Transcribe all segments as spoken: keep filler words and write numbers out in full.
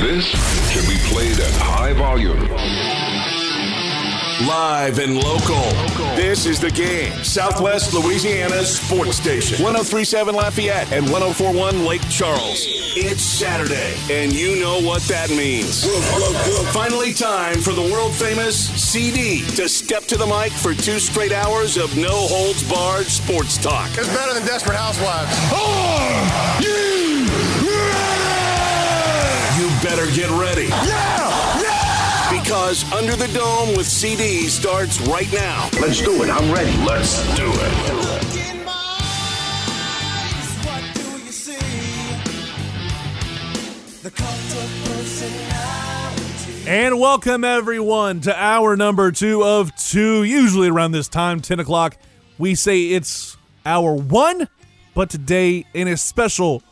This should be played at high volume. Live and local. This is The Game. Southwest Louisiana's sports station. ten thirty-seven Lafayette and ten forty-one Lake Charles. It's Saturday, and you know what that means. Finally time for the world-famous C D to step to the mic for two straight hours of no-holds-barred sports talk. It's better than Desperate Housewives. Are you ready? You better get ready. Yeah! Yeah! Because Under the Dome with C D starts right now. Let's do it. I'm ready. Let's do it. And welcome, everyone, to hour number two of two. Usually around this time, ten o'clock, we say it's hour one. But today, in a special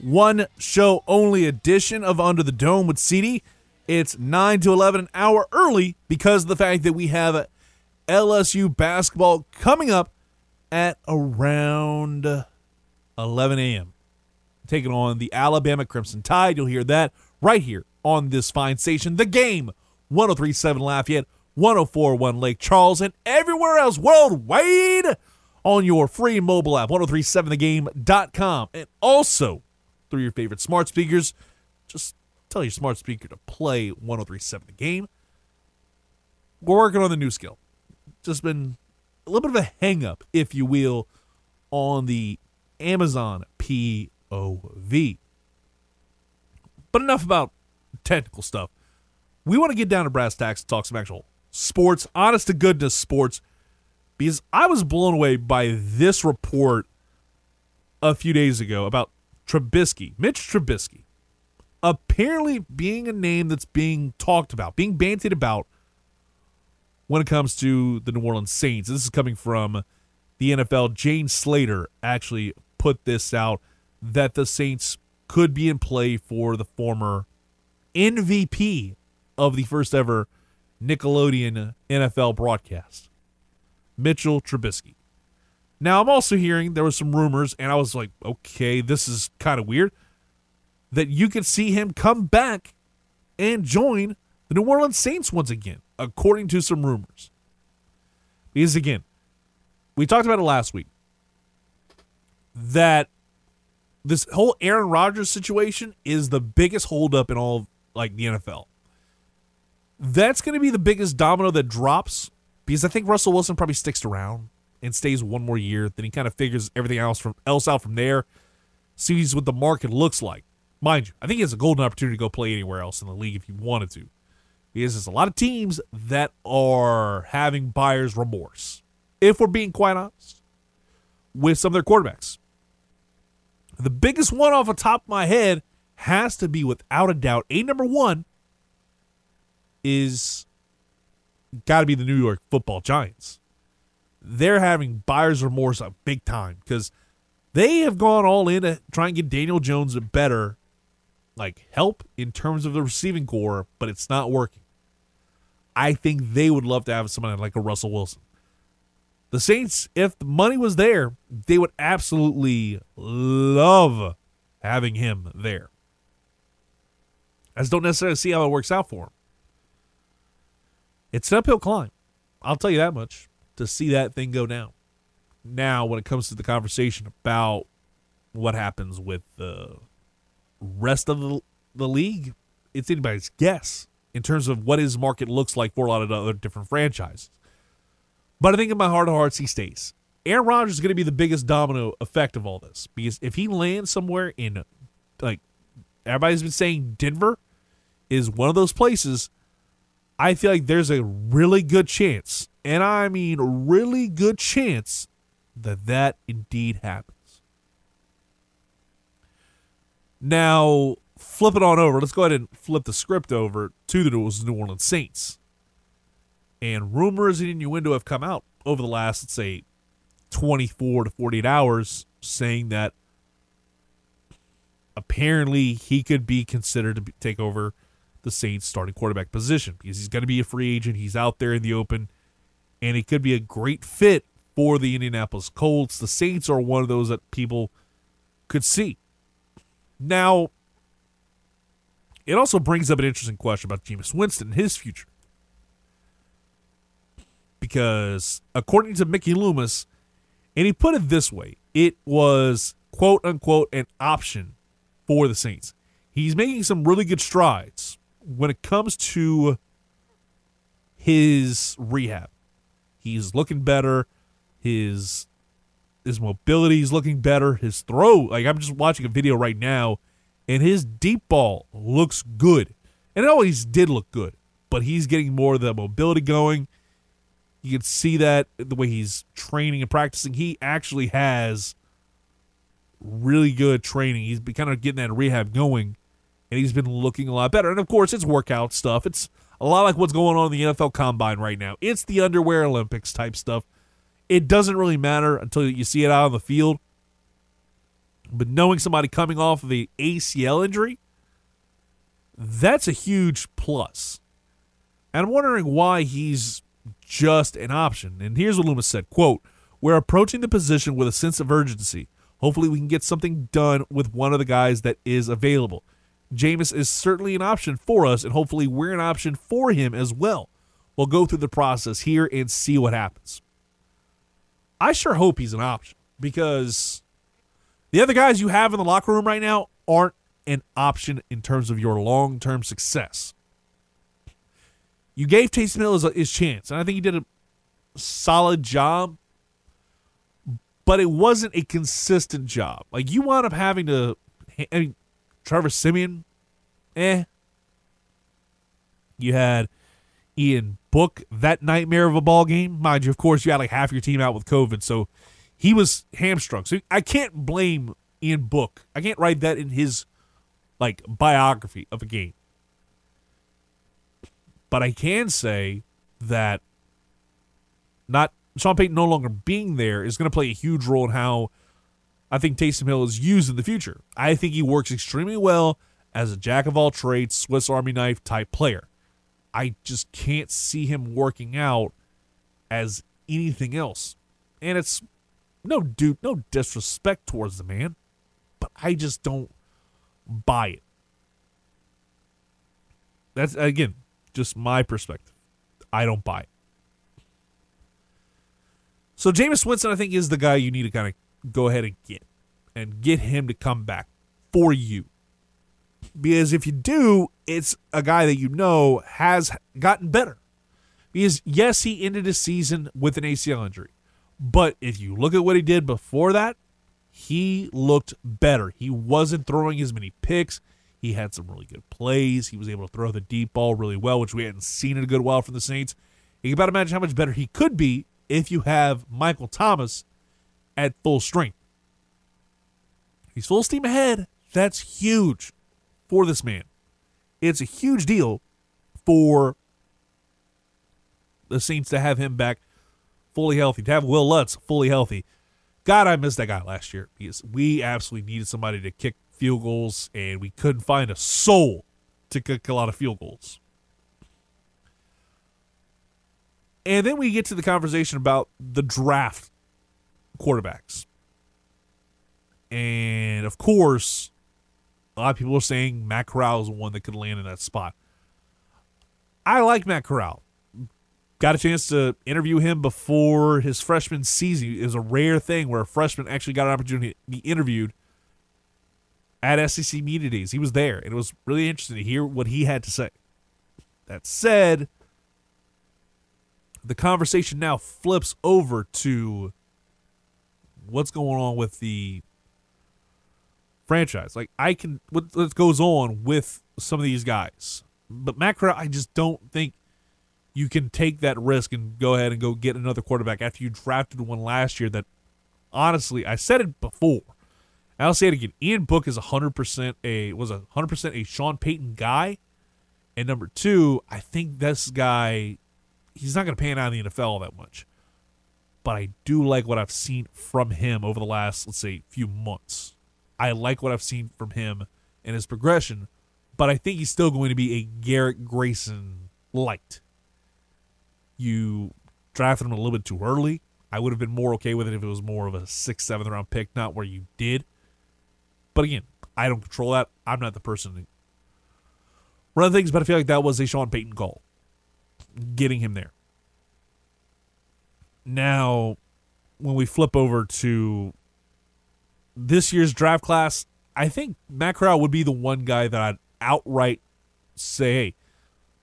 one-show-only edition of Under the Dome with C D, it's nine to eleven, an hour early, because of the fact that we have L S U basketball coming up at around eleven a.m. Taking on the Alabama Crimson Tide. You'll hear that right here on this fine station. The Game, ten thirty-seven Lafayette, ten forty-one Lake Charles, and everywhere else worldwide on your free mobile app, ten thirty-seven the game dot com. And also through your favorite smart speakers. Just tell your smart speaker to play ten thirty-seven The Game. We're working on the new skill. Just been a little bit of a hang-up, if you will, on the Amazon P O V. But enough about technical stuff. We want to get down to brass tacks and talk some actual sports, honest-to-goodness sports, because I was blown away by this report a few days ago about Trubisky, Mitch Trubisky, apparently being a name that's being talked about, being bantied about when it comes to the New Orleans Saints. This is coming from the N F L. Jane Slater actually put this out, that the Saints could be in play for the former M V P of the first ever Nickelodeon N F L broadcast, Mitchell Trubisky. Now, I'm also hearing there was some rumors, and I was like, okay, this is kind of weird, that you could see him come back and join the New Orleans Saints once again, according to some rumors. Because, again, we talked about it last week, that this whole Aaron Rodgers situation is the biggest holdup in all of, like, the N F L. That's going to be the biggest domino that drops, because I think Russell Wilson probably sticks around and stays one more year. Then he kind of figures everything else, from, else out from there, sees what the market looks like. Mind you, I think he has a golden opportunity to go play anywhere else in the league if he wanted to. Because there's a lot of teams that are having buyer's remorse, if we're being quite honest, with some of their quarterbacks. The biggest one off the top of my head has to be, without a doubt, a number one is got to be the New York Football Giants. They're having buyer's remorse a big time, because they have gone all in to try and get Daniel Jones a better, like, help in terms of the receiving core, but it's not working. I think they would love to have someone like a Russell Wilson. The Saints, if the money was there, they would absolutely love having him there. I just don't necessarily see how it works out for him. It's an uphill climb, I'll tell you that much, to see that thing go down. Now, when it comes to the conversation about what happens with the rest of the, the league, it's anybody's guess in terms of what his market looks like for a lot of other different franchises. But I think in my heart of hearts, he stays. Aaron Rodgers is going to be the biggest domino effect of all this, because if he lands somewhere in, like, everybody's been saying Denver is one of those places, I feel like there's a really good chance, and I mean really good chance, that that indeed happens. Now, flip it on over. Let's go ahead and flip the script over to the New Orleans Saints. And rumors and innuendo have come out over the last, let's say, twenty-four to forty-eight hours, saying that apparently he could be considered to be, take over the Saints' starting quarterback position, because he's going to be a free agent. He's out there in the open, and he could be a great fit for the Indianapolis Colts. The Saints are one of those that people could see. Now, It also brings up an interesting question about Jameis Winston and his future. Because according to Mickey Loomis, and he put it this way, it was, quote unquote, an option for the Saints. He's making some really good strides when it comes to his rehab. He's looking better. His his mobility is looking better. His throw, like I'm just watching a video right now, and his deep ball looks good. And it always did look good, but he's getting more of the mobility going. You can see that the way he's training and practicing. He actually has really good training. He's been kind of getting that rehab going, and he's been looking a lot better. And, of course, it's workout stuff. It's a lot like what's going on in the N F L Combine right now. It's the underwear Olympics type stuff. It doesn't really matter until you see it out on the field. But knowing somebody coming off of the A C L injury, that's a huge plus. And I'm wondering why he's just an option. And here's what Loomis said, quote, "We're approaching the position with a sense of urgency. Hopefully we can get something done with one of the guys that is available. Jameis is certainly an option for us, and hopefully we're an option for him as well. We'll go through the process here and see what happens." I sure hope he's an option, because the other guys you have in the locker room right now aren't an option in terms of your long-term success. You gave Taysom Hill his, his chance, and I think he did a solid job, but it wasn't a consistent job. Like, you wound up having to, I mean, Trevor Siemian, eh. You had Ian Book, that nightmare of a ball game. Mind you, of course, you had like half your team out with COVID, so he was hamstrung. So I can't blame Ian Book. I can't write that in his like biography of a game. But I can say that not Sean Payton no longer being there is going to play a huge role in how I think Taysom Hill is used in the future. I think he works extremely well as a jack-of-all-trades, Swiss Army knife type player. I just can't see him working out as anything else. And it's no dude, no disrespect towards the man, but I just don't buy it. That's, again, just my perspective. I don't buy it. So Jameis Winston, I think, is the guy you need to kind of go ahead and get and get him to come back for you. Because if you do, it's a guy that you know has gotten better. Because, yes, he ended his season with an A C L injury. But if you look at what he did before that, he looked better. He wasn't throwing as many picks. He had some really good plays. He was able to throw the deep ball really well, which we hadn't seen in a good while from the Saints. You can about imagine how much better he could be if you have Michael Thomas at full strength. He's full steam ahead. That's huge for this man. It's a huge deal for the Saints to have him back fully healthy, to have Will Lutz fully healthy. God, I missed that guy last year, because we absolutely needed somebody to kick field goals, and we couldn't find a soul to kick a lot of field goals. And then we get to the conversation about the draft quarterbacks. And, of course, a lot of people are saying Matt Corral is the one that could land in that spot. I like Matt Corral. Got a chance to interview him before his freshman season. It was a rare thing where a freshman actually got an opportunity to be interviewed at S E C Media Days. He was there, and it was really interesting to hear what he had to say. That said, the conversation now flips over to what's going on with the franchise. Like, I can, what, what goes on with some of these guys. But Matt Corral, I just don't think you can take that risk and go ahead and go get another quarterback after you drafted one last year that, honestly, I said it before. I'll say it again. Ian Book is one hundred percent a was one hundred percent a Sean Payton guy. And number two, I think this guy, he's not going to pan out in the N F L all that much. But I do like what I've seen from him over the last, let's say, few months. I like what I've seen from him and his progression. But I think he's still going to be a Garrett Grayson light. You drafted him a little bit too early. I would have been more okay with it if it was more of a sixth, seventh round pick, not where you did. But again, I don't control that. I'm not the person One of the things, but I feel like that was a Sean Payton goal, getting him there. Now, when we flip over to this year's draft class, I think Matt Corral would be the one guy that I'd outright say, hey,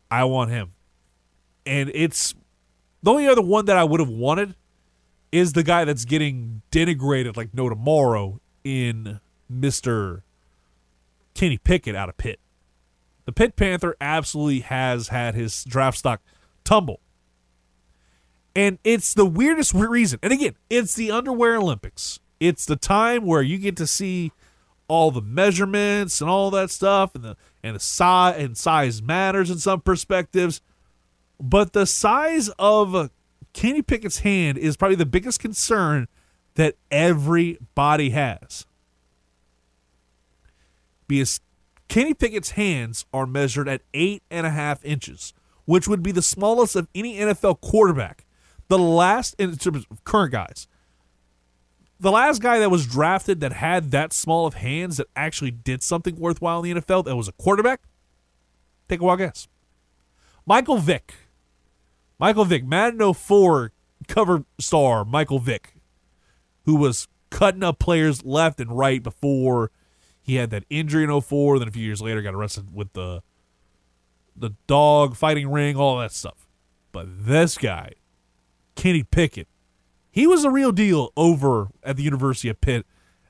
I want him. And it's the only other one that I would have wanted is the guy that's getting denigrated like no tomorrow in Mister Kenny Pickett out of Pitt. The Pitt Panther absolutely has had his draft stock tumble. And it's the weirdest reason. And again, it's the underwear Olympics. It's the time where you get to see all the measurements and all that stuff, and the and the size and size matters in some perspectives. But the size of Kenny Pickett's hand is probably the biggest concern that everybody has, because Kenny Pickett's hands are measured at eight and a half inches, which would be the smallest of any N F L quarterback. The last in terms of current guys. The last guy that was drafted that had that small of hands that actually did something worthwhile in the N F L that was a quarterback, take a wild guess. Michael Vick. Michael Vick, Madden oh four cover star Michael Vick, who was cutting up players left and right before he had that injury in oh four, then a few years later got arrested with the, the dog fighting ring, all that stuff. But this guy, Kenny Pickett, he was a real deal over at the University of Pitt,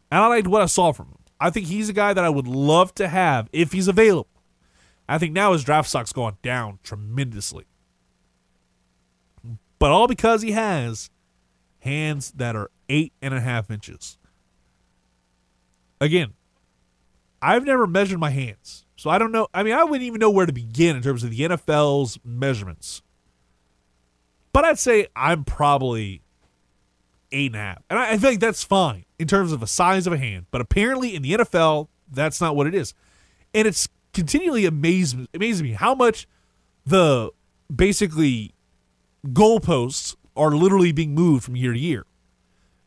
and I liked what I saw from him. I think he's a guy that I would love to have if he's available. I think now his draft stock's gone down tremendously. But all because he has hands that are eight and a half inches. Again, I've never measured my hands, so I don't know. I mean, I wouldn't even know where to begin in terms of the N F L's measurements. But I'd say I'm probably eight and a half. And I feel like that's fine in terms of the size of a hand. But apparently in the N F L, that's not what it is. And it's continually amazing, amazing me how much the basically goalposts are literally being moved from year to year.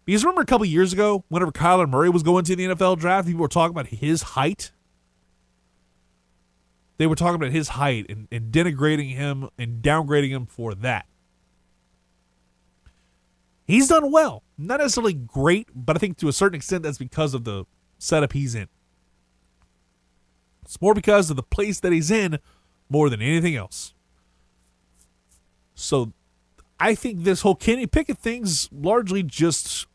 Because remember a couple years ago, whenever Kyler Murray was going to the N F L draft, people were talking about his height. They were talking about his height and, and denigrating him and downgrading him for that. He's done well. Not necessarily great, but I think to a certain extent that's because of the setup he's in. It's more because of the place that he's in more than anything else. So I think this whole Kenny Pickett thing's largely just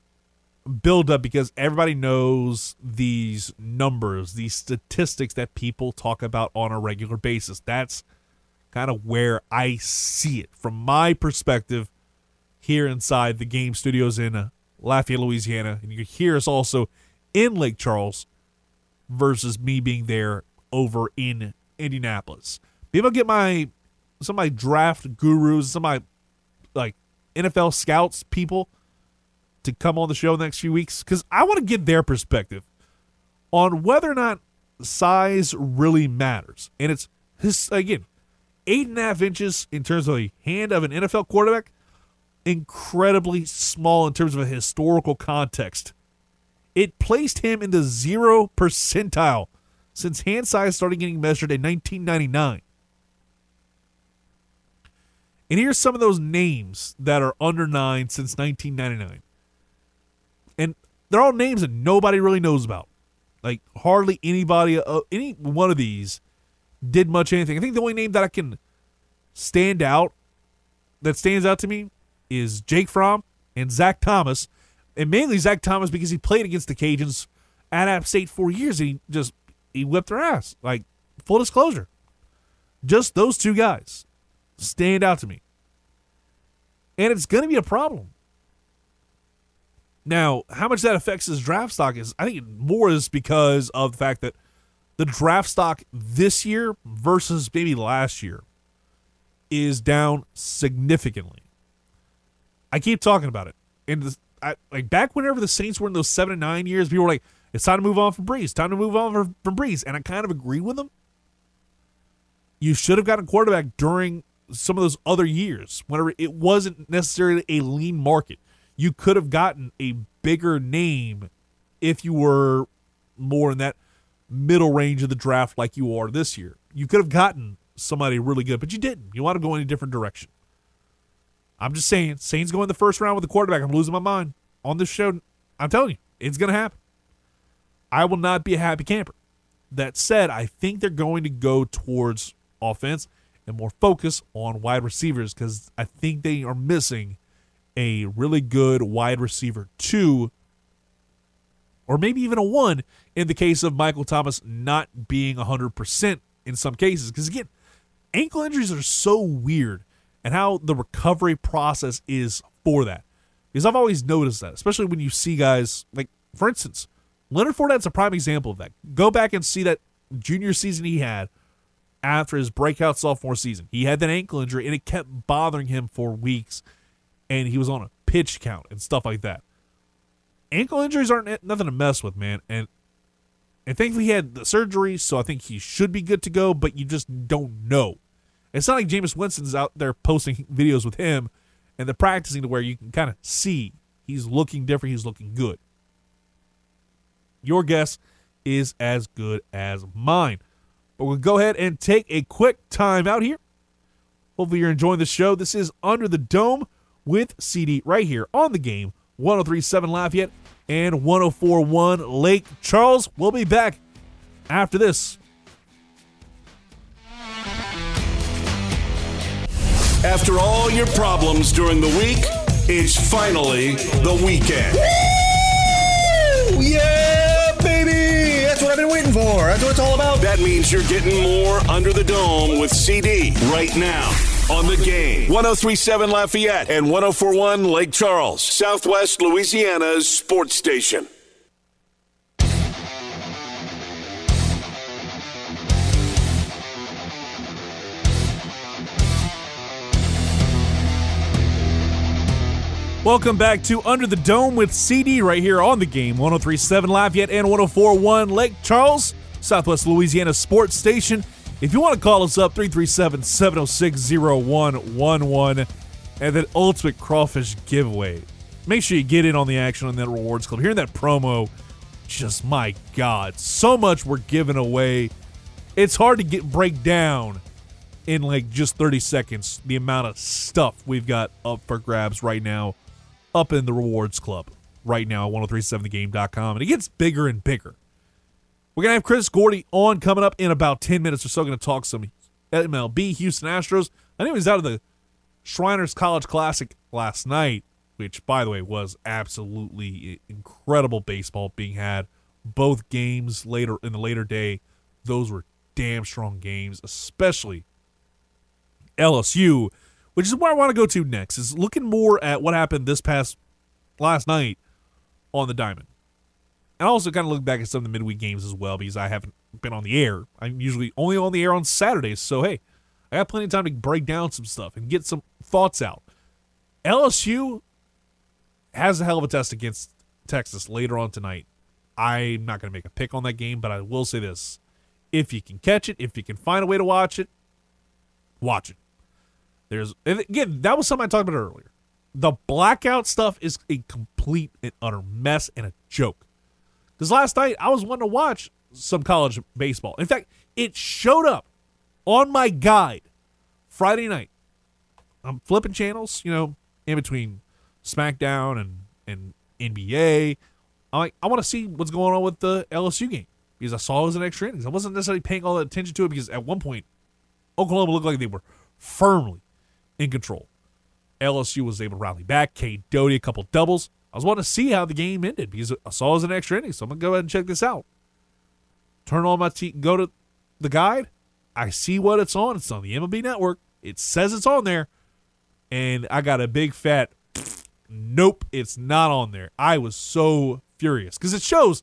build up because everybody knows these numbers, these statistics that people talk about on a regular basis. That's kind of where I see it from my perspective here inside the Game Studios in Lafayette, Louisiana. And you can hear us also in Lake Charles versus me being there over in Indianapolis. Maybe I'll get my some of my draft gurus, some of my like N F L scouts people to come on the show in the next few weeks because I want to get their perspective on whether or not size really matters. And it's, this, again, eight and a half inches in terms of the hand of an N F L quarterback, incredibly small in terms of a historical context. It placed him in the zero percentile since hand size started getting measured in nineteen ninety-nine. And here's some of those names that are under nine since nineteen ninety-nine. And they're all names that nobody really knows about. Like hardly anybody, uh, any one of these did much anything. I think the only name that I can stand out, that stands out to me, is Jake Fromm and Zach Thomas, and mainly Zach Thomas because he played against the Cajuns at App State for years, and he just he whipped their ass. Like, full disclosure, just those two guys stand out to me. And it's going to be a problem. Now, how much that affects his draft stock is, I think more is because of the fact that the draft stock this year versus maybe last year is down significantly. I keep talking about it. And the, I, like back whenever the Saints were in those seven and nine years, people were like, it's time to move on from Brees. Time to move on from, from Brees. And I kind of agree with them. You should have gotten a quarterback during some of those other years, whenever it wasn't necessarily a lean market. You could have gotten a bigger name if you were more in that middle range of the draft like you are this year. You could have gotten somebody really good, but you didn't. You want to go in a different direction. I'm just saying, Saints going the first round with the quarterback. I'm losing my mind on this show. I'm telling you, it's going to happen. I will not be a happy camper. That said, I think they're going to go towards offense and more focus on wide receivers because I think they are missing a really good wide receiver two or maybe even a one in the case of Michael Thomas not being one hundred percent in some cases. Because, again, ankle injuries are so weird and how the recovery process is for that. Because I've always noticed that, especially when you see guys, like, for instance, Leonard Fournette's a prime example of that. Go back and see that junior season he had after his breakout sophomore season. He had that ankle injury, and it kept bothering him for weeks, and he was on a pitch count and stuff like that. Ankle injuries aren't nothing to mess with, man, and and thankfully he had the surgery, so I think he should be good to go, but you just don't know. It's not like Jameis Winston's out there posting videos with him and they're practicing to where you can kind of see he's looking different, he's looking good. Your guess is as good as mine. But we'll go ahead and take a quick time out here. Hopefully you're enjoying the show. This is Under the Dome with C D right here on the game, one oh three point seven Lafayette and one oh four point one Lake Charles. We'll be back after this. After all your problems during the week, it's finally the weekend. Woo! Yeah, baby! That's what I've been waiting for. That's what it's all about. That means you're getting more Under the Dome with C D right now on the game. one oh three point seven Lafayette and one oh four point one Lake Charles, Southwest Louisiana's sports station. Welcome back to Under the Dome with C D right here on the game. one oh three point seven Lafayette and one oh four point one Lake Charles, Southwest Louisiana sports station. If you want to call us up, three three seven, seven oh six, oh one one one and that ultimate crawfish giveaway. Make sure you get in on the action on that rewards club. Hearing that promo, just my God, so much we're giving away. It's hard to get break down in like just thirty seconds the amount of stuff we've got up for grabs right now. Up in the rewards club right now at one oh three seven the game dot com. And it gets bigger and bigger. We're going to have Chris Gordy on coming up in about ten minutes or so. Going to talk some M L B, Houston Astros. I think he was out of the Shriners College Classic last night, which, by the way, was absolutely incredible baseball being had. Both games later in the later day, those were damn strong games, especially L S U, which is where I want to go to next, is looking more at what happened this past last night on the diamond. And also kind of look back at some of the midweek games as well because I haven't been on the air. I'm usually only on the air on Saturdays, so hey, I got plenty of time to break down some stuff and get some thoughts out. L S U has a hell of a test against Texas later on tonight. I'm not going to make a pick on that game, but I will say this. If you can catch it, if you can find a way to watch it, watch it. There's, and again, that was something I talked about earlier. The blackout stuff is a complete and utter mess and a joke. Because last night, I was wanting to watch some college baseball. In fact, it showed up on my guide Friday night. I'm flipping channels, you know, in between SmackDown and, and N B A. I'm like, I want to see what's going on with the L S U game. Because I saw it was an extra innings. I wasn't necessarily paying all that attention to it because at one point, Oklahoma looked like they were firmly in control. L S U was able to rally back. K. Doty, a couple doubles. I was wanting to see how the game ended because I saw it was an extra inning, so I'm going to go ahead and check this out. Turn on my T, go to the guide. I see what it's on. It's on the M L B network. It says it's on there. And I got a big fat, nope, it's not on there. I was so furious because it shows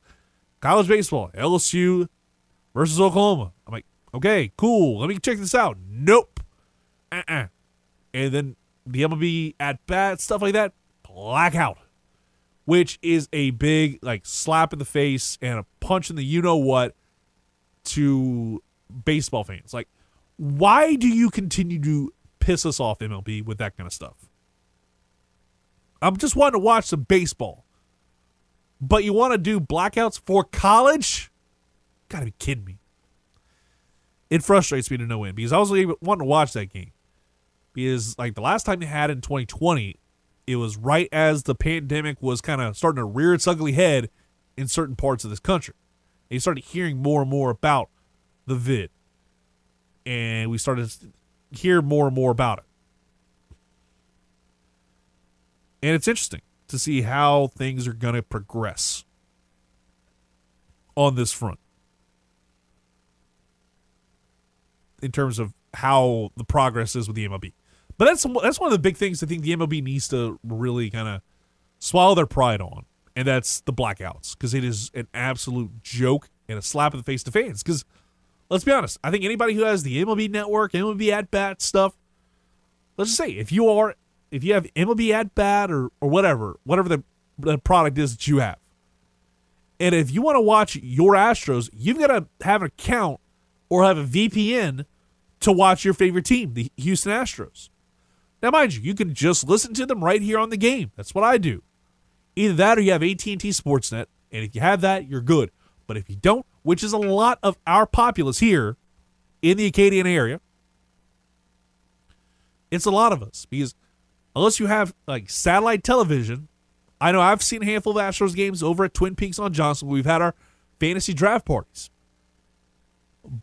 college baseball, L S U versus Oklahoma. I'm like, okay, cool. Let me check this out. Nope. Uh-uh. And then the M L B at bat, stuff like that, blackout, which is a big like slap in the face and a punch in the you know what to baseball fans. Like, why do you continue to piss us off, M L B, with that kind of stuff? I'm just wanting to watch some baseball, but you want to do blackouts for college? gotta be kidding me. It frustrates me to no end because I was wanting to watch that game. Because like the last time they had in twenty twenty, it was right as the pandemic was kind of starting to rear its ugly head in certain parts of this country. And you started hearing more and more about the vid. And we started to hear more and more about it. And it's interesting to see how things are going to progress on this front in terms of how the progress is with the M L B. But that's that's one of the big things I think the M L B needs to really kind of swallow their pride on, and that's the blackouts, because it is an absolute joke and a slap in the face to fans. Because let's be honest, I think anybody who has the M L B Network, M L B At Bat stuff, let's just say if you are if you have M L B At Bat or or whatever whatever the, the product is that you have, and if you want to watch your Astros, you've got to have an account or have a V P N to watch your favorite team, the Houston Astros. Now, mind you, you can just listen to them right here on the game. That's what I do. Either that or you have A T and T Sportsnet, and if you have that, you're good. But if you don't, which is a lot of our populace here in the Acadiana area, it's a lot of us, because unless you have like satellite television, I know I've seen a handful of Astros games over at Twin Peaks on Johnson. We've had our fantasy draft parties.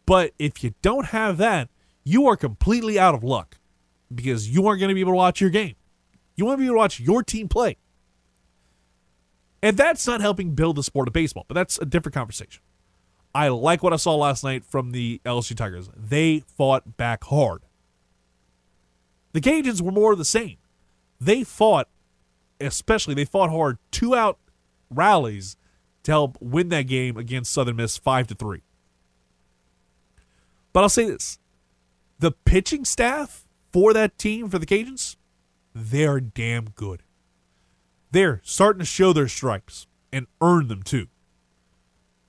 But if you don't have that, you are completely out of luck because you aren't going to be able to watch your game. You want to be able to watch your team play. And that's not helping build the sport of baseball, but that's a different conversation. I like what I saw last night from the L S U Tigers. They fought back hard. The Cajuns were more of the same. They fought, especially they fought hard, two-out rallies to help win that game against Southern Miss five to three. But I'll say this. The pitching staff for that team, for the Cajuns, they're damn good. They're starting to show their stripes and earn them too.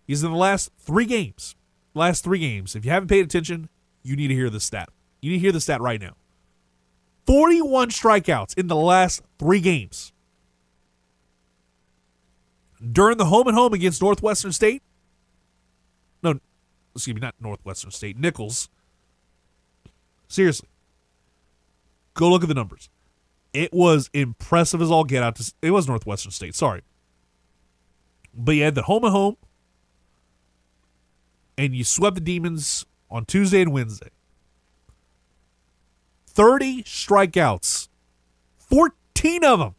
Because in the last three games, last three games, if you haven't paid attention, you need to hear the stat. You need to hear the stat right now. forty-one strikeouts in the last three games. During the home and home against Northwestern State, no, excuse me, not Northwestern State, Nichols. Seriously, go look at the numbers. It was impressive as all get out. To, it was Northwestern State, sorry. But you had the home and home, and you swept the Demons on Tuesday and Wednesday. thirty strikeouts, fourteen of them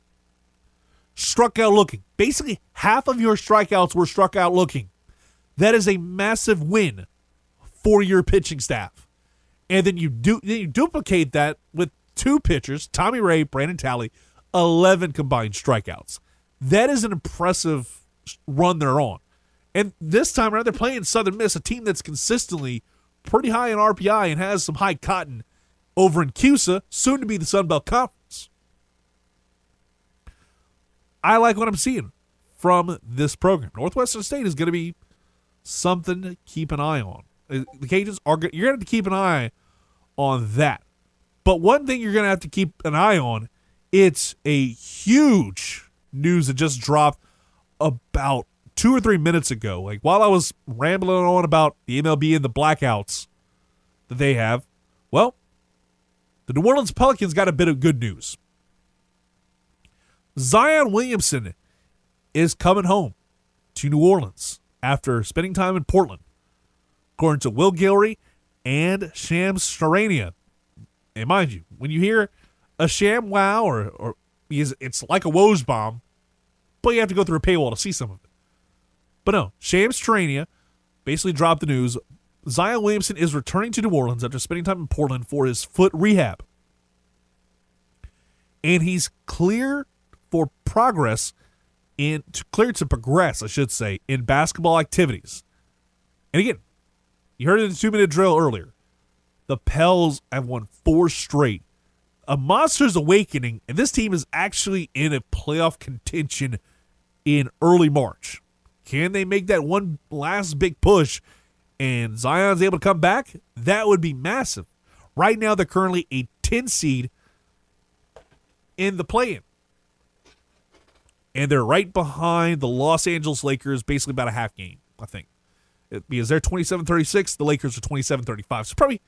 struck out looking. Basically, half of your strikeouts were struck out looking. That is a massive win for your pitching staff. And then you do then you duplicate that with two pitchers, Tommy Ray, Brandon Talley, eleven combined strikeouts. That is an impressive run they're on. And this time around, they're playing Southern Miss, a team that's consistently pretty high in R P I and has some high cotton over in CUSA, soon to be the Sun Belt Conference. I like what I'm seeing from this program. Northwestern State is going to be something to keep an eye on. The Cajuns are good. You're going to have to keep an eye on that. But one thing you're going to have to keep an eye on, it's a huge news that just dropped about two or three minutes ago. Like while I was rambling on about the M L B and the blackouts that they have, well, the New Orleans Pelicans got a bit of good news. Zion Williamson is coming home to New Orleans after spending time in Portland, according to Will Gilroy and Shams Charania. And mind you, when you hear a sham wow, or, or it's like a woes bomb, but you have to go through a paywall to see some of it. But no, Shams Charania basically dropped the news. Zion Williamson is returning to New Orleans after spending time in Portland for his foot rehab. And he's clear for progress in clear to progress, I should say, in basketball activities. And again, you heard it in the two-minute drill earlier. The Pels have won four straight. A monster's awakening, and this team is actually in a playoff contention in early March. Can they make that one last big push and Zion's able to come back? That would be massive. Right now, they're currently a ten seed in the play-in. And they're right behind the Los Angeles Lakers, basically about a half game, I think. because they're twenty-seven thirty-six, the Lakers are twenty-seven thirty-five. So probably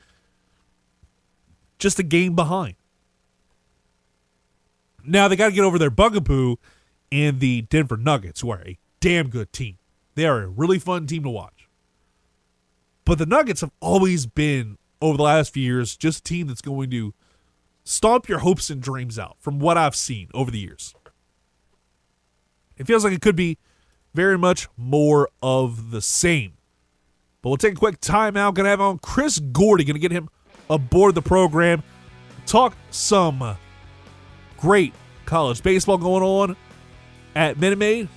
just a game behind. Now they got to get over their bugaboo in the Denver Nuggets, who are a damn good team. They are a really fun team to watch. But the Nuggets have always been, over the last few years, just a team that's going to stomp your hopes and dreams out from what I've seen over the years. It feels like it could be very much more of the same. But we'll take a quick timeout. Going to have on Chris Gordy. Going to get him aboard the program. Talk some great college baseball going on at Minute Maid.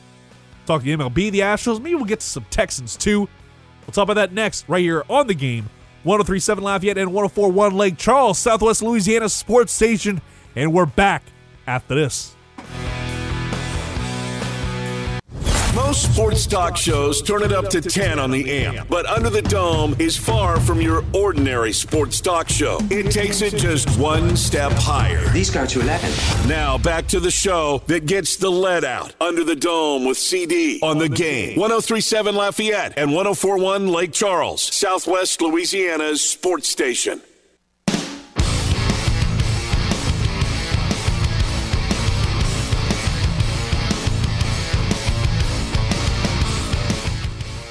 Talk to the M L B, the Astros. Maybe we'll get to some Texans too. We'll talk about that next right here on The Game. one oh three point seven Lafayette and one oh four point one Lake Charles, Southwest Louisiana Sports Station. And we're back after this. Most sports talk shows turn it up to ten on the amp, but Under the Dome is far from your ordinary sports talk show. It takes it just one step higher. These go to eleven. Now back to the show that gets the lead out. Under the Dome with C D on The Game. one oh three point seven Lafayette and one oh four point one Lake Charles, Southwest Louisiana's sports station.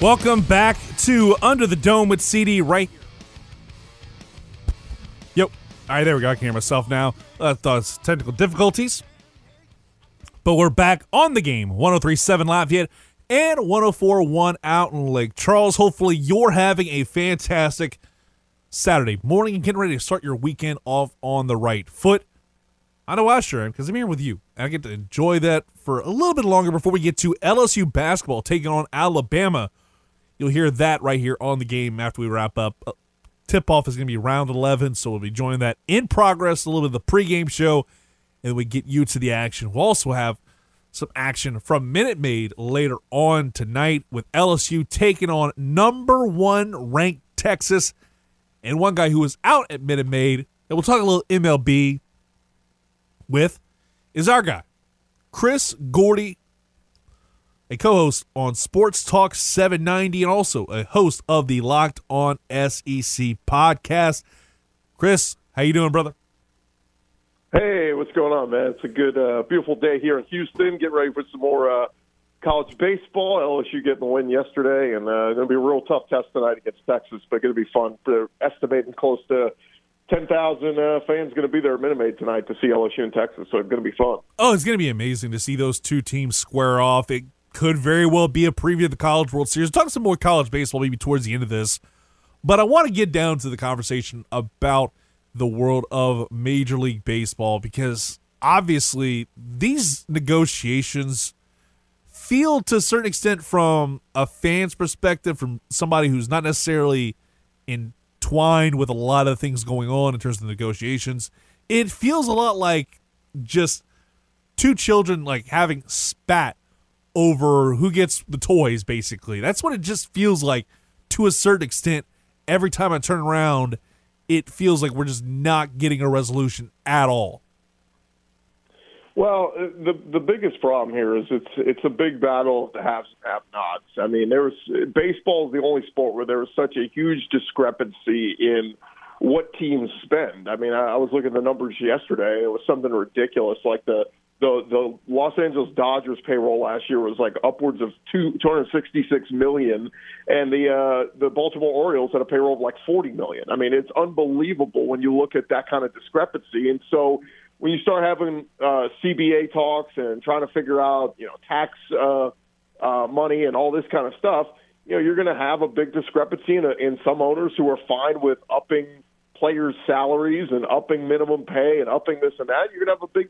Welcome back to Under the Dome with C D right here. Yep. All right, there we go. I can hear myself now. I thought it was technical difficulties. But we're back on The Game. one oh three point seven Lafayette and one oh four point one out in Lake Charles. Hopefully you're having a fantastic Saturday morning and getting ready to start your weekend off on the right foot. I know I sure am, because I'm here with you. And I get to enjoy that for a little bit longer before we get to L S U basketball taking on Alabama. You'll hear that right here on The Game after we wrap up. Uh, tip-off is going to be round eleven, so we'll be joining that in progress, a little bit of the pregame show, and we get you to the action. We'll also have some action from Minute Maid later on tonight with L S U taking on number one ranked Texas, and one guy who was out at Minute Maid, and we'll talk a little M L B with, is our guy, Chris Gordy, a co-host on Sports Talk seven ninety and also a host of the Locked On S E C podcast. Chris, how you doing, brother? Hey, what's going on, man? It's a good, uh, beautiful day here in Houston. Get ready for some more uh, college baseball. L S U getting the win yesterday, and uh, it's going to be a real tough test tonight against Texas, but going to be fun. They're estimating close to ten thousand uh, fans going to be there at Minute Maid tonight to see L S U in Texas, so it's going to be fun. Oh, it's going to be amazing to see those two teams square off. It could very well be a preview of the College World Series. We'll talk some more college baseball maybe towards the end of this, but I want to get down to the conversation about the world of Major League Baseball, because obviously these negotiations feel to a certain extent, from a fan's perspective, from somebody who's not necessarily in twined with a lot of things going on in terms of negotiations, it feels a lot like just two children like having spat over who gets the toys, basically. That's what it just feels like to a certain extent. Every time I turn around, it feels like we're just not getting a resolution at all. Well, the the biggest problem here is it's it's a big battle of the haves and have-nots. I mean, there was baseball is the only sport where there was such a huge discrepancy in what teams spend. I mean, I, I was looking at the numbers yesterday. It was something ridiculous. Like the the the Los Angeles Dodgers payroll last year was like upwards of two two hundred sixty six million, and the uh, the Baltimore Orioles had a payroll of like forty million. I mean, it's unbelievable when you look at that kind of discrepancy, and so when you start having uh, C B A talks and trying to figure out, you know, tax uh, uh, money and all this kind of stuff, you know, you're going to have a big discrepancy in, a, in some owners who are fine with upping players' salaries and upping minimum pay and upping this and that. You're going to have a big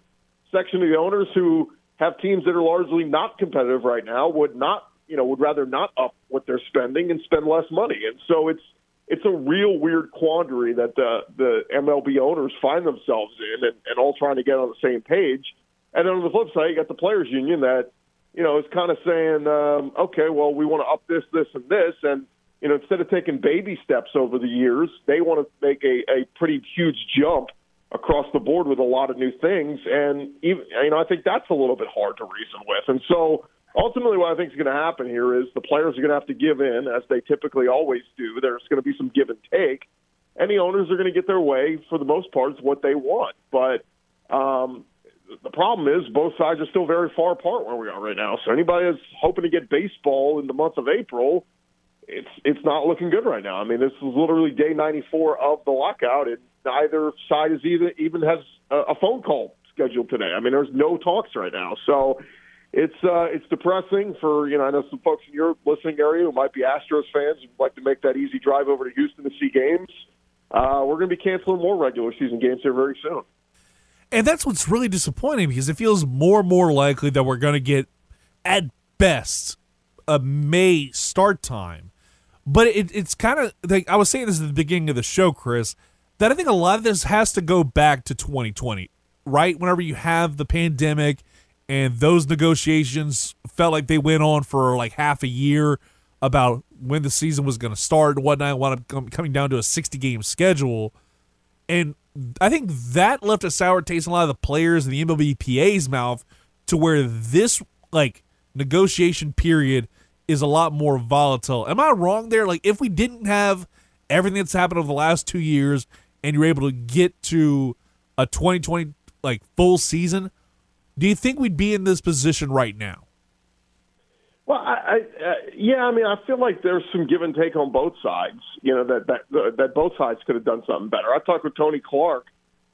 section of the owners who have teams that are largely not competitive right now, would not, you know, would rather not up what they're spending and spend less money. And so it's It's a real weird quandary that the, the M L B owners find themselves in, and, and all trying to get on the same page. And then on the flip side, you got the players' union that, you know, is kind of saying, um, okay, well, we want to up this, this, and this. And, you know, instead of taking baby steps over the years, they want to make a, a pretty huge jump across the board with a lot of new things. And, even, you know, I think that's a little bit hard to reason with. And so ultimately what I think is going to happen here is the players are going to have to give in, as they typically always do. There's going to be some give and take, and the owners are going to get their way for the most part is what they want. But um, the problem is both sides are still very far apart where we are right now. So anybody that's hoping to get baseball in the month of April, it's it's not looking good right now. I mean, this is literally day ninety-four of the lockout, and neither side is even, even has a phone call scheduled today. I mean, there's no talks right now. So it's uh, it's depressing for, you know, I know some folks in your listening area who might be Astros fans who like to make that easy drive over to Houston to see games. Uh, we're going to be canceling more regular season games here very soon. And that's what's really disappointing, because it feels more and more likely that we're going to get, at best, a May start time. But it, it's kind of like I was saying this at the beginning of the show, Chris, that I think a lot of this has to go back to twenty twenty, right? Whenever you have the pandemic and those negotiations felt like they went on for like half a year about when the season was going to start and whatnot, wound up coming down to a sixty-game schedule. And I think that left a sour taste in a lot of the players and the M L B P A's mouth, to where this like negotiation period is a lot more volatile. Am I wrong there? Like, if we didn't have everything that's happened over the last two years and you're able to get to a twenty twenty like full season, do you think we'd be in this position right now? Well, I, I uh, yeah, I mean, I feel like there's some give and take on both sides, you know, that, that, uh, that both sides could have done something better. I talked with Tony Clark,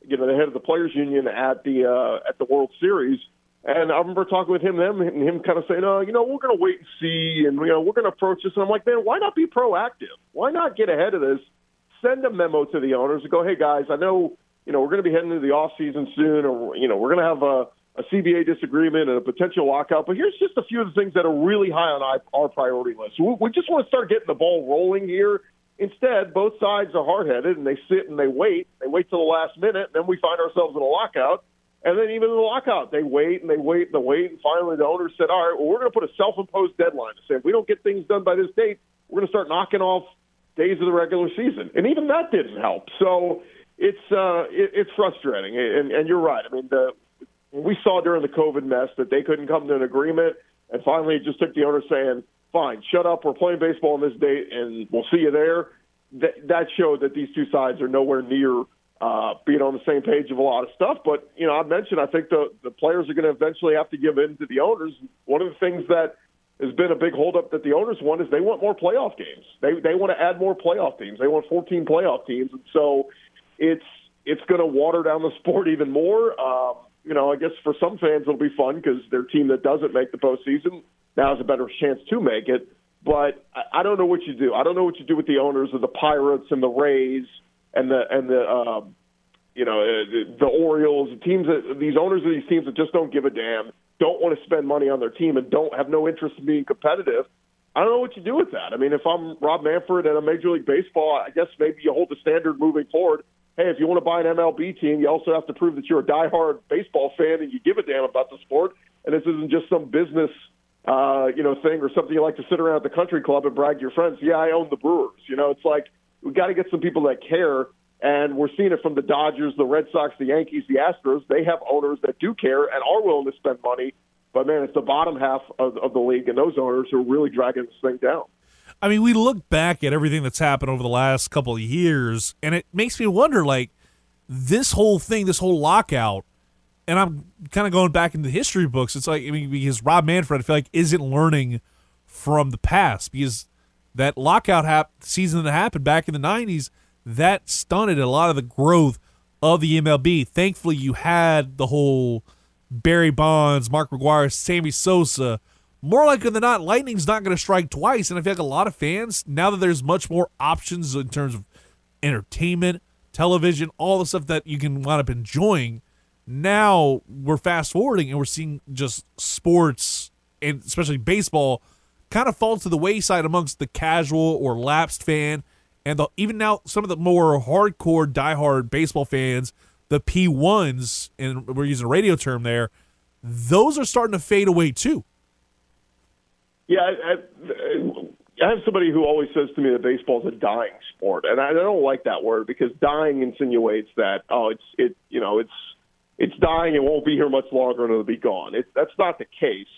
you know, the head of the Players Union at the, uh, at the World Series. And I remember talking with him, them, and him kind of saying, oh, you know, we're going to wait and see, and, you know, we're going to approach this. And I'm like, man, why not be proactive? Why not get ahead of this? Send a memo to the owners and go, hey, guys, I know, you know, we're going to be heading into the offseason soon, or, you know, we're going to have a, a C B A disagreement and a potential lockout. But here's just a few of the things that are really high on our priority list. We, we just want to start getting the ball rolling here. Instead, both sides are hard-headed, and they sit and they wait. They wait till the last minute, and then we find ourselves in a lockout. And then even in the lockout, they wait and they wait and they wait. And finally, the owner said, all right, well, we're going to put a self-imposed deadline to say if we don't get things done by this date, we're going to start knocking off days of the regular season. And even that didn't help. So it's uh, it, it's frustrating. And, and you're right. I mean, the, we saw during the COVID mess that they couldn't come to an agreement. And finally, it just took the owner saying, fine, shut up. We're playing baseball on this date, and we'll see you there. That, that showed that these two sides are nowhere near Uh, being on the same page of a lot of stuff. But, you know, I mentioned I think the, the players are going to eventually have to give in to the owners. One of the things that has been a big holdup that the owners want is they want more playoff games. They they want to add more playoff teams. They want fourteen playoff teams. And so it's it's going to water down the sport even more. Um, you know, I guess for some fans it'll be fun because their team that doesn't make the postseason now has a better chance to make it. But I, I don't know what you do. I don't know what you do with the owners of the Pirates and the Rays and the and the um, you know the, the Orioles, the teams that these owners of these teams that just don't give a damn, don't want to spend money on their team, and don't have no interest in being competitive. I don't know what you do with that. I mean, if I'm Rob Manfred and I'm Major League Baseball, I guess maybe you hold the standard moving forward. Hey, if you want to buy an M L B team, you also have to prove that you're a diehard baseball fan and you give a damn about the sport, and this isn't just some business uh, you know thing or something you like to sit around at the country club and brag to your friends. Yeah, I own the Brewers. You know, it's like, we've got to get some people that care, and we're seeing it from the Dodgers, the Red Sox, the Yankees, the Astros. They have owners that do care and are willing to spend money, but, man, it's the bottom half of, of the league, and those owners are really dragging this thing down. I mean, we look back at everything that's happened over the last couple of years, and it makes me wonder, like, this whole thing, this whole lockout, and I'm kind of going back into the history books. It's like, I mean, because Rob Manfred, I feel like, isn't learning from the past, because that lockout hap- season that happened back in the nineties, that stunted a lot of the growth of the M L B. Thankfully, you had the whole Barry Bonds, Mark McGwire, Sammy Sosa. More likely than not, lightning's not going to strike twice, and I feel like a lot of fans, now that there's much more options in terms of entertainment, television, all the stuff that you can wind up enjoying, now we're fast-forwarding and we're seeing just sports, and especially baseball, kind of falls to the wayside amongst the casual or lapsed fan, and the, even now some of the more hardcore, diehard baseball fans, the P ones, and we're using a radio term there, those are starting to fade away too. Yeah, I, I, I have somebody who always says to me that baseball is a dying sport, and I don't like that word because dying insinuates that oh, it's it you know it's it's dying, it won't be here much longer, and it'll be gone. It, that's not the case.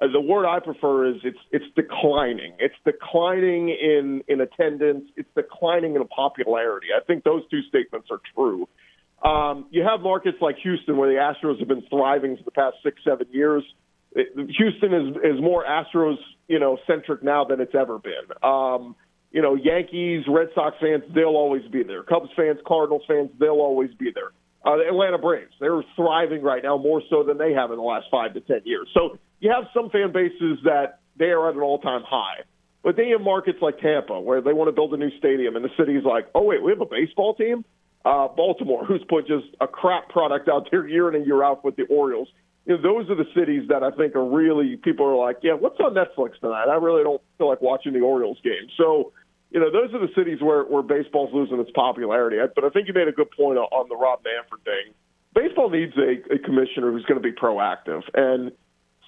Uh, the word I prefer is it's it's declining. It's declining in, in attendance. It's declining in popularity. I think those two statements are true. Um, you have markets like Houston where the Astros have been thriving for the past six, seven years. It, Houston is, is more Astros, you know, centric now than it's ever been. Um, you know, Yankees, Red Sox fans, they'll always be there. Cubs fans, Cardinals fans, they'll always be there. Uh, the Atlanta Braves, they're thriving right now more so than they have in the last five to ten years. So you have some fan bases that they are at an all-time high. But then you have markets like Tampa where they want to build a new stadium, and the city's like, oh, wait, we have a baseball team? Uh, Baltimore, who's put just a crap product out there year in and year out with the Orioles. You know, those are the cities that I think are really, people are like, yeah, what's on Netflix tonight? I really don't feel like watching the Orioles game. So, you know, those are the cities where, where baseball's losing its popularity. But I think you made a good point on the Rob Manfred thing. Baseball needs a, a commissioner who's going to be proactive. And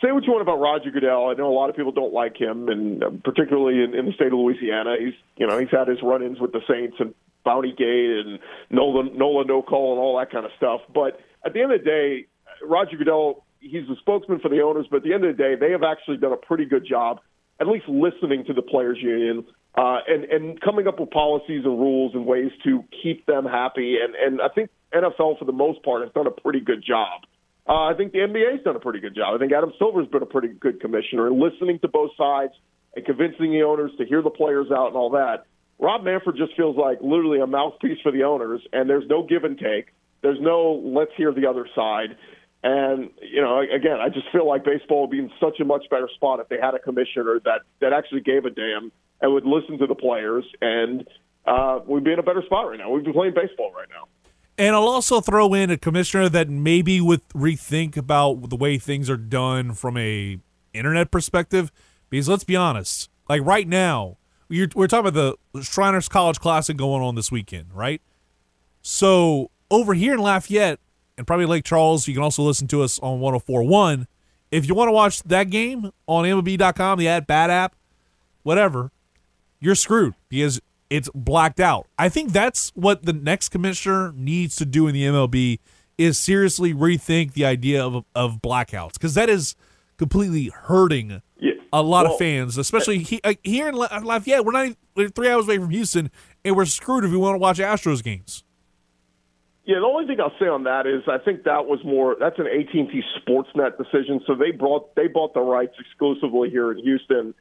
say what you want about Roger Goodell. I know a lot of people don't like him, and particularly in, in the state of Louisiana. He's, you know, he's had his run-ins with the Saints and Bounty Gate and Nola, Nola no-call and all that kind of stuff. But at the end of the day, Roger Goodell, he's the spokesman for the owners, but at the end of the day, they have actually done a pretty good job at least listening to the players' union uh, and, and coming up with policies and rules and ways to keep them happy. And, and I think N F L, for the most part, has done a pretty good job. Uh, I think the N B A's done a pretty good job. I think Adam Silver's been a pretty good commissioner, listening to both sides and convincing the owners to hear the players out and all that. Rob Manfred just feels like literally a mouthpiece for the owners, and there's no give and take. There's no let's hear the other side. And, you know, again, I just feel like baseball would be in such a much better spot if they had a commissioner that, that actually gave a damn and would listen to the players, and uh, we'd be in a better spot right now. We'd be playing baseball right now. And I'll also throw in a commissioner that maybe would rethink about the way things are done from a internet perspective. Because let's be honest, like right now, we're, we're talking about the Shriners College Classic going on this weekend, right? So over here in Lafayette and probably Lake Charles, you can also listen to us on one oh four point one. If you want to watch that game on M L B dot com, the At Bat app, whatever, you're screwed because it's blacked out. I think that's what the next commissioner needs to do in the M L B is seriously rethink the idea of of blackouts, because that is completely hurting yeah. a lot well, of fans, especially he, uh, here in Lafayette. We're not even, we're three hours away from Houston, and we're screwed if we want to watch Astros games. Yeah, the only thing I'll say on that is I think that was more that's an A T and T Sportsnet decision. So they brought they bought the rights exclusively here in Houston.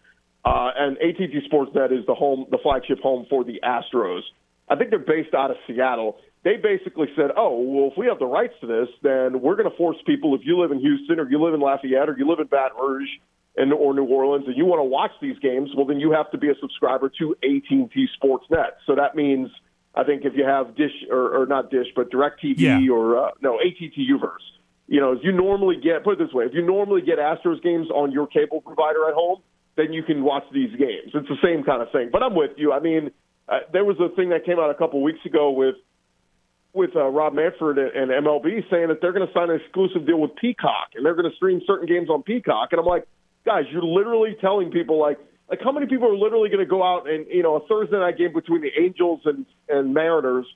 Uh, and A T and T Sportsnet is the home, the flagship home for the Astros. I think they're based out of Seattle. They basically said, oh, well, if we have the rights to this, then we're going to force people, if you live in Houston or you live in Lafayette or you live in Baton Rouge and or New Orleans and you want to watch these games, well, then you have to be a subscriber to A T and T Sportsnet. So that means, I think, if you have Dish, or, or not Dish, but DirecTV yeah. or, uh, no, A T and T U-verse. You know, if you normally get, put it this way, if you normally get Astros games on your cable provider at home, then you can watch these games. It's the same kind of thing. But I'm with you. I mean, uh, there was a thing that came out a couple weeks ago with with uh, Rob Manfred and M L B saying that they're going to sign an exclusive deal with Peacock, and they're going to stream certain games on Peacock. And I'm like, guys, you're literally telling people, like, like how many people are literally going to go out and, you know, a Thursday night game between the Angels and, and Mariners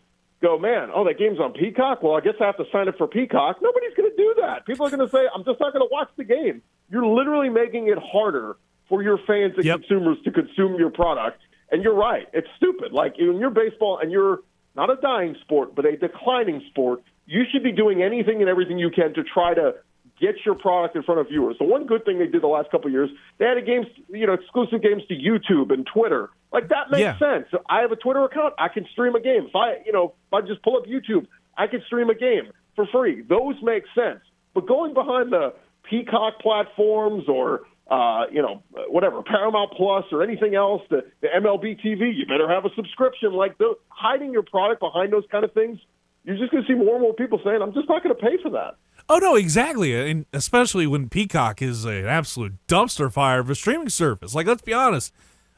go, man, oh, that game's on Peacock? Well, I guess I have to sign up for Peacock. Nobody's going to do that. People are going to say, I'm just not going to watch the game. You're literally making it harder for your fans and yep. consumers to consume your product. And you're right. It's stupid. Like, in your baseball, and you're not a dying sport, but a declining sport, you should be doing anything and everything you can to try to get your product in front of viewers. The one good thing they did the last couple of years, they added games, you know, exclusive games to YouTube and Twitter. Like, that makes yeah. sense. I have a Twitter account. I can stream a game. If I, you know, if I just pull up YouTube, I can stream a game for free. Those make sense. But going behind the Peacock platforms or Uh, you know, whatever, Paramount Plus or anything else, the, the M L B T V, you better have a subscription. Like, the, hiding your product behind those kind of things, you're just going to see more and more people saying, I'm just not going to pay for that. Oh, no, exactly, and especially when Peacock is an absolute dumpster fire of a streaming service. Like, let's be honest,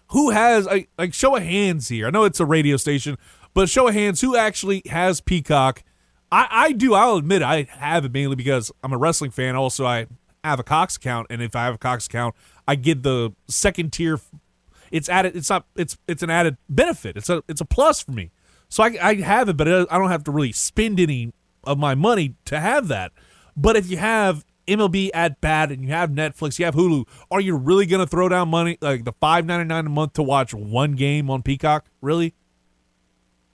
who has, like, like, show of hands here. I know it's a radio station, but show of hands, who actually has Peacock? I, I do, I'll admit, I have it mainly because I'm a wrestling fan. Also, I... I have a Cox account, and if I have a Cox account, I get the second tier. It's added. It's not. It's it's an added benefit. It's a it's a plus for me. So I I have it, but I don't have to really spend any of my money to have that. But if you have M L B at bat and you have Netflix, you have Hulu, are you really going to throw down money like the five ninety-nine a month to watch one game on Peacock? Really?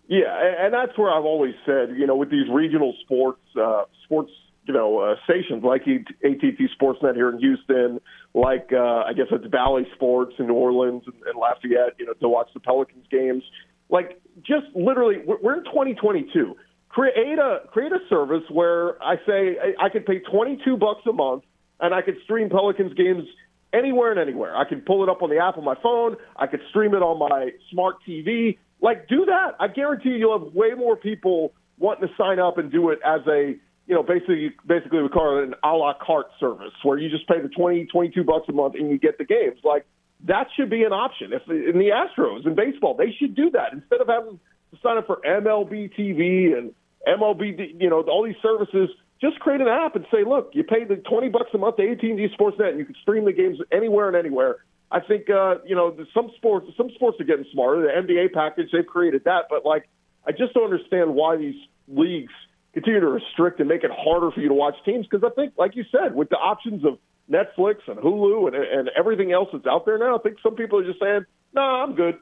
Yeah, and that's where I've always said, you know, with these regional sports, uh, sports, you know, uh, stations like A T and T Sportsnet here in Houston, like uh, I guess it's Valley Sports in New Orleans and, and Lafayette, you know, to watch the Pelicans games. Like, just literally, we're in twenty twenty-two. Create a create a service where I say I could pay twenty-two bucks a month and I could stream Pelicans games anywhere and anywhere. I could pull it up on the app on my phone. I could stream it on my smart T V. Like, do that. I guarantee you'll have way more people wanting to sign up and do it as a, you know, basically basically we call it an a la carte service where you just pay the twenty, twenty-two bucks a month and you get the games. Like, that should be an option. If in the Astros in baseball, they should do that instead of having to sign up for M L B T V and M L B, you know, all these services. Just create an app and say, look, you pay the twenty bucks a month to A T and T Sportsnet, and you can stream the games anywhere and anywhere. I think, uh, you know, some sports some sports are getting smarter. The N B A package, they've created that. But, like, I just don't understand why these leagues continue to restrict and make it harder for you to watch teams. Because I think, like you said, with the options of Netflix and Hulu and, and everything else that's out there now, I think some people are just saying, no, nah, I'm good.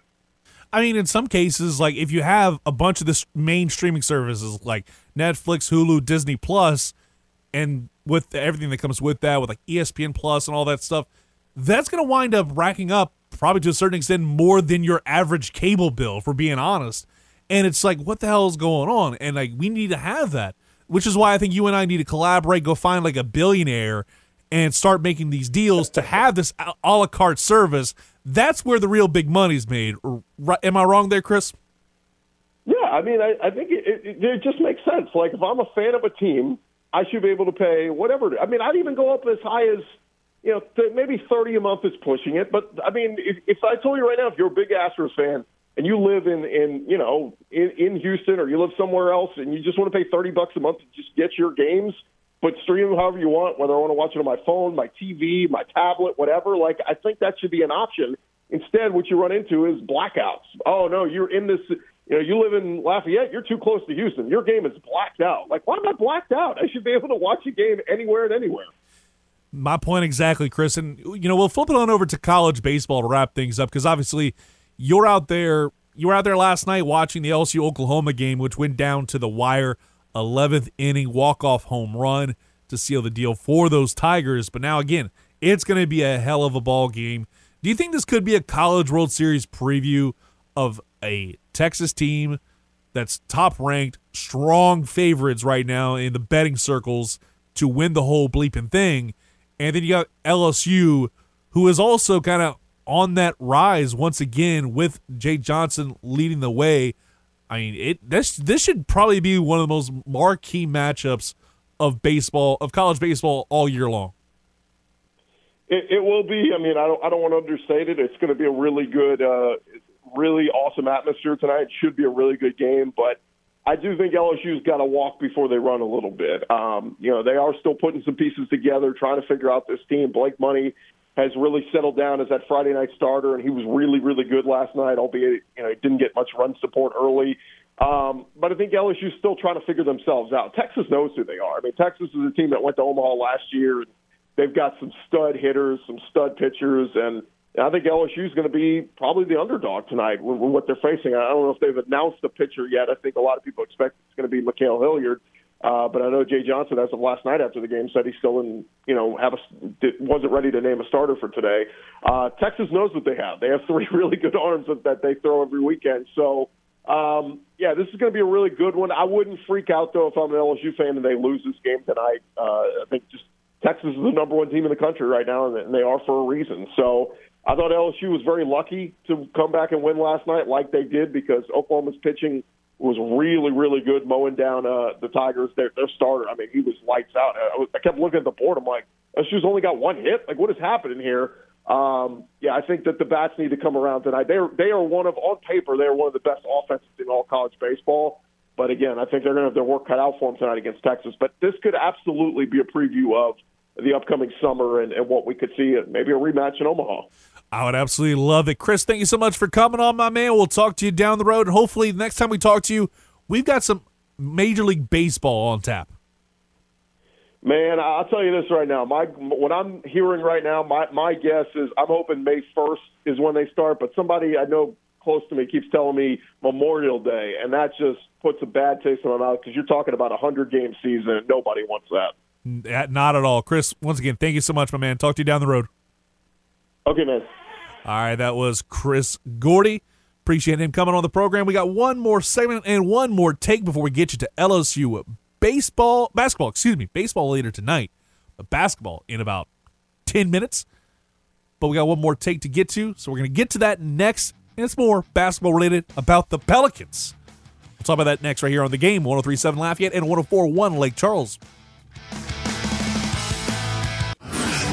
I mean, in some cases, like, if you have a bunch of the main streaming services like Netflix, Hulu, Disney Plus, and with everything that comes with that, with like E S P N Plus and all that stuff, that's going to wind up racking up probably to a certain extent more than your average cable bill, if we're being honest. And it's like, what the hell is going on? And, like, we need to have that, which is why I think you and I need to collaborate, go find, like, a billionaire and start making these deals to have this a la carte service. That's where the real big money's made. Am I wrong there, Chris? Yeah, I mean, I, I think it, it, it just makes sense. Like, if I'm a fan of a team, I should be able to pay whatever. I mean, I'd even go up as high as, you know, th- maybe thirty a month is pushing it. But, I mean, if, if I told you right now, if you're a big Astros fan and you live in, in you know, in, in Houston or you live somewhere else and you just want to pay thirty bucks a month to just get your games, but stream however you want, whether I want to watch it on my phone, my T V, my tablet, whatever. Like, I think that should be an option. Instead, what you run into is blackouts. Oh, no, you're in this, you know, you live in Lafayette, you're too close to Houston. Your game is blacked out. Like, why am I blacked out? I should be able to watch a game anywhere and anywhere. My point exactly, Chris. And, you know, we'll flip it on over to college baseball to wrap things up because, obviously, you're out there, you were out there last night watching the L S U Oklahoma game, which went down to the wire. eleventh inning walk-off home run to seal the deal for those Tigers. But now, again, it's going to be a hell of a ball game. Do you think this could be a College World Series preview of a Texas team that's top-ranked, strong favorites right now in the betting circles to win the whole bleeping thing? And then you got L S U, who is also kind of on that rise once again with Jay Johnson leading the way. I mean, it this this should probably be one of the most marquee matchups of baseball, of college baseball, all year long. It, it will be. I mean, I don't I don't want to understate it. It's going to be a really good, uh, really awesome atmosphere tonight. It should be a really good game, but I do think L S U's got to walk before they run a little bit. Um, you know, they are still putting some pieces together, trying to figure out this team. Blake Money has really settled down as that Friday night starter, and he was really, really good last night, albeit, you know, he didn't get much run support early. Um, but I think L S U's still trying to figure themselves out. Texas knows who they are. I mean, Texas is a team that went to Omaha last year. And they've got some stud hitters, some stud pitchers, and I think L S U's going to be probably the underdog tonight with, with what they're facing. I don't know if they've announced the pitcher yet. I think a lot of people expect it's going to be Mikhail Hilliard. Uh, but I know Jay Johnson, as of last night after the game, said he still in, you know, have a, wasn't ready to name a starter for today. Uh, Texas knows what they have. They have three really good arms that they throw every weekend. So, um, yeah, this is going to be a really good one. I wouldn't freak out, though, if I'm an L S U fan and they lose this game tonight. Uh, I think just Texas is the number one team in the country right now, and they are for a reason. So I thought L S U was very lucky to come back and win last night like they did because Oklahoma's pitching was really, really good mowing down uh, the Tigers, their, their starter. I mean, he was lights out. I, was, I kept looking at the board. I'm like, L S U's only got one hit? Like, what is happening here? Um, yeah, I think that the bats need to come around tonight. They are, they are one of, on paper, they are one of the best offenses in all college baseball. But, again, I think they're going to have their work cut out for them tonight against Texas. But this could absolutely be a preview of the upcoming summer and, and what we could see, maybe a rematch in Omaha. I would absolutely love it. Chris, thank you so much for coming on, my man. We'll talk to you down the road. And hopefully the next time we talk to you, we've got some Major League Baseball on tap. Man, I'll tell you this right now. My what I'm hearing right now, my, my guess is I'm hoping May first is when they start, but somebody I know close to me keeps telling me Memorial Day, and that just puts a bad taste in my mouth because you're talking about a hundred-game season, and nobody wants that. Not at all. Chris, once again, thank you so much, my man. Talk to you down the road. Okay, man. All right, that was Chris Gordy. Appreciate him coming on the program. We got one more segment and one more take before we get you to L S U baseball, basketball, excuse me, baseball later tonight, but basketball in about ten minutes. But we got one more take to get to, so we're going to get to that next, and it's more basketball related about the Pelicans. We'll talk about that next right here on The Game, one oh three point seven Lafayette and one oh four point one Lake Charles.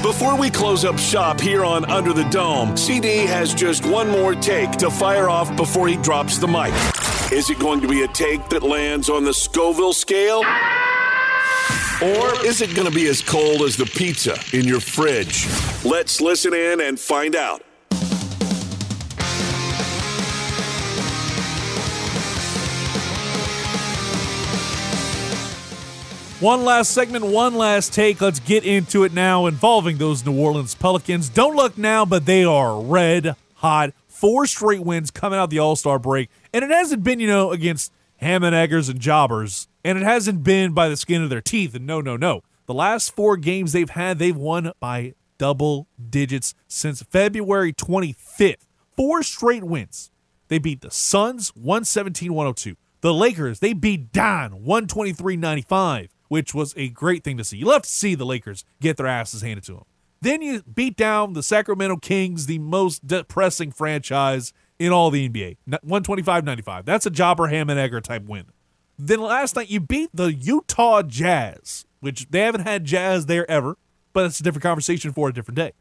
Before we close up shop here on Under the Dome, C D has just one more take to fire off before he drops the mic. Is it going to be a take that lands on the Scoville scale? Or is it going to be as cold as the pizza in your fridge? Let's listen in and find out. One last segment, one last take. Let's get into it now involving those New Orleans Pelicans. Don't look now, but they are red hot. Four straight wins coming out of the All-Star break. And it hasn't been, you know, against ham and eggers and jobbers. And it hasn't been by the skin of their teeth. And no, no, no. The last four games they've had, they've won by double digits since February twenty-fifth. Four straight wins. They beat the Suns one seventeen to one oh two. The Lakers, they beat Don one twenty-three to ninety-five. Which was a great thing to see. You love to see the Lakers get their asses handed to them. Then you beat down the Sacramento Kings, the most depressing franchise in all the N B A. one twenty-five to ninety-five. That's a jobber ham and egger type win. Then last night you beat the Utah Jazz, which they haven't had Jazz there ever, but it's a different conversation for a different day.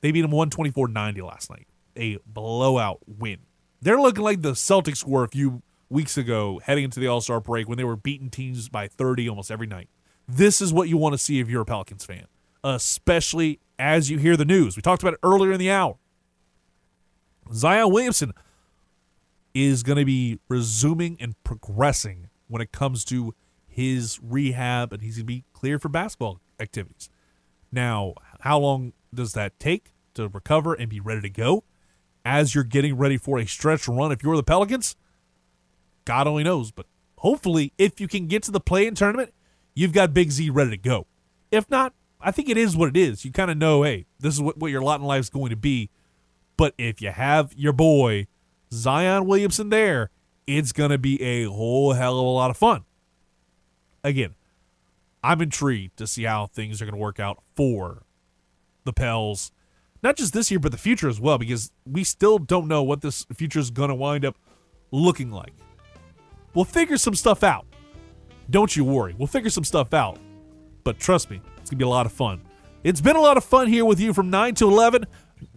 They beat them one twenty-four to ninety last night. A blowout win. They're looking like the Celtics were a few weeks ago, heading into the All-Star break when they were beating teams by thirty almost every night. This is what you want to see if you're a Pelicans fan, especially as you hear the news. We talked about it earlier in the hour. Zion Williamson is going to be resuming and progressing when it comes to his rehab, and he's going to be cleared for basketball activities. Now, how long does that take to recover and be ready to go? As you're getting ready for a stretch run, if you're the Pelicans, God only knows, but hopefully if you can get to the play-in tournament, you've got Big Z ready to go. If not, I think it is what it is. You kind of know, hey, this is what, what your lot in life is going to be. But if you have your boy Zion Williamson there, it's going to be a whole hell of a lot of fun. Again, I'm intrigued to see how things are going to work out for the Pels, not just this year, but the future as well, because we still don't know what this future is going to wind up looking like. We'll figure some stuff out. Don't you worry. We'll figure some stuff out. But trust me, it's going to be a lot of fun. It's been a lot of fun here with you from nine to eleven.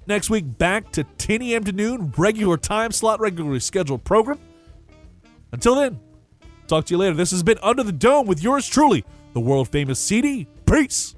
Next week, back to ten a.m. to noon, regular time slot, regularly scheduled program. Until then, talk to you later. This has been Under the Dome with yours truly, the world-famous C D. Peace.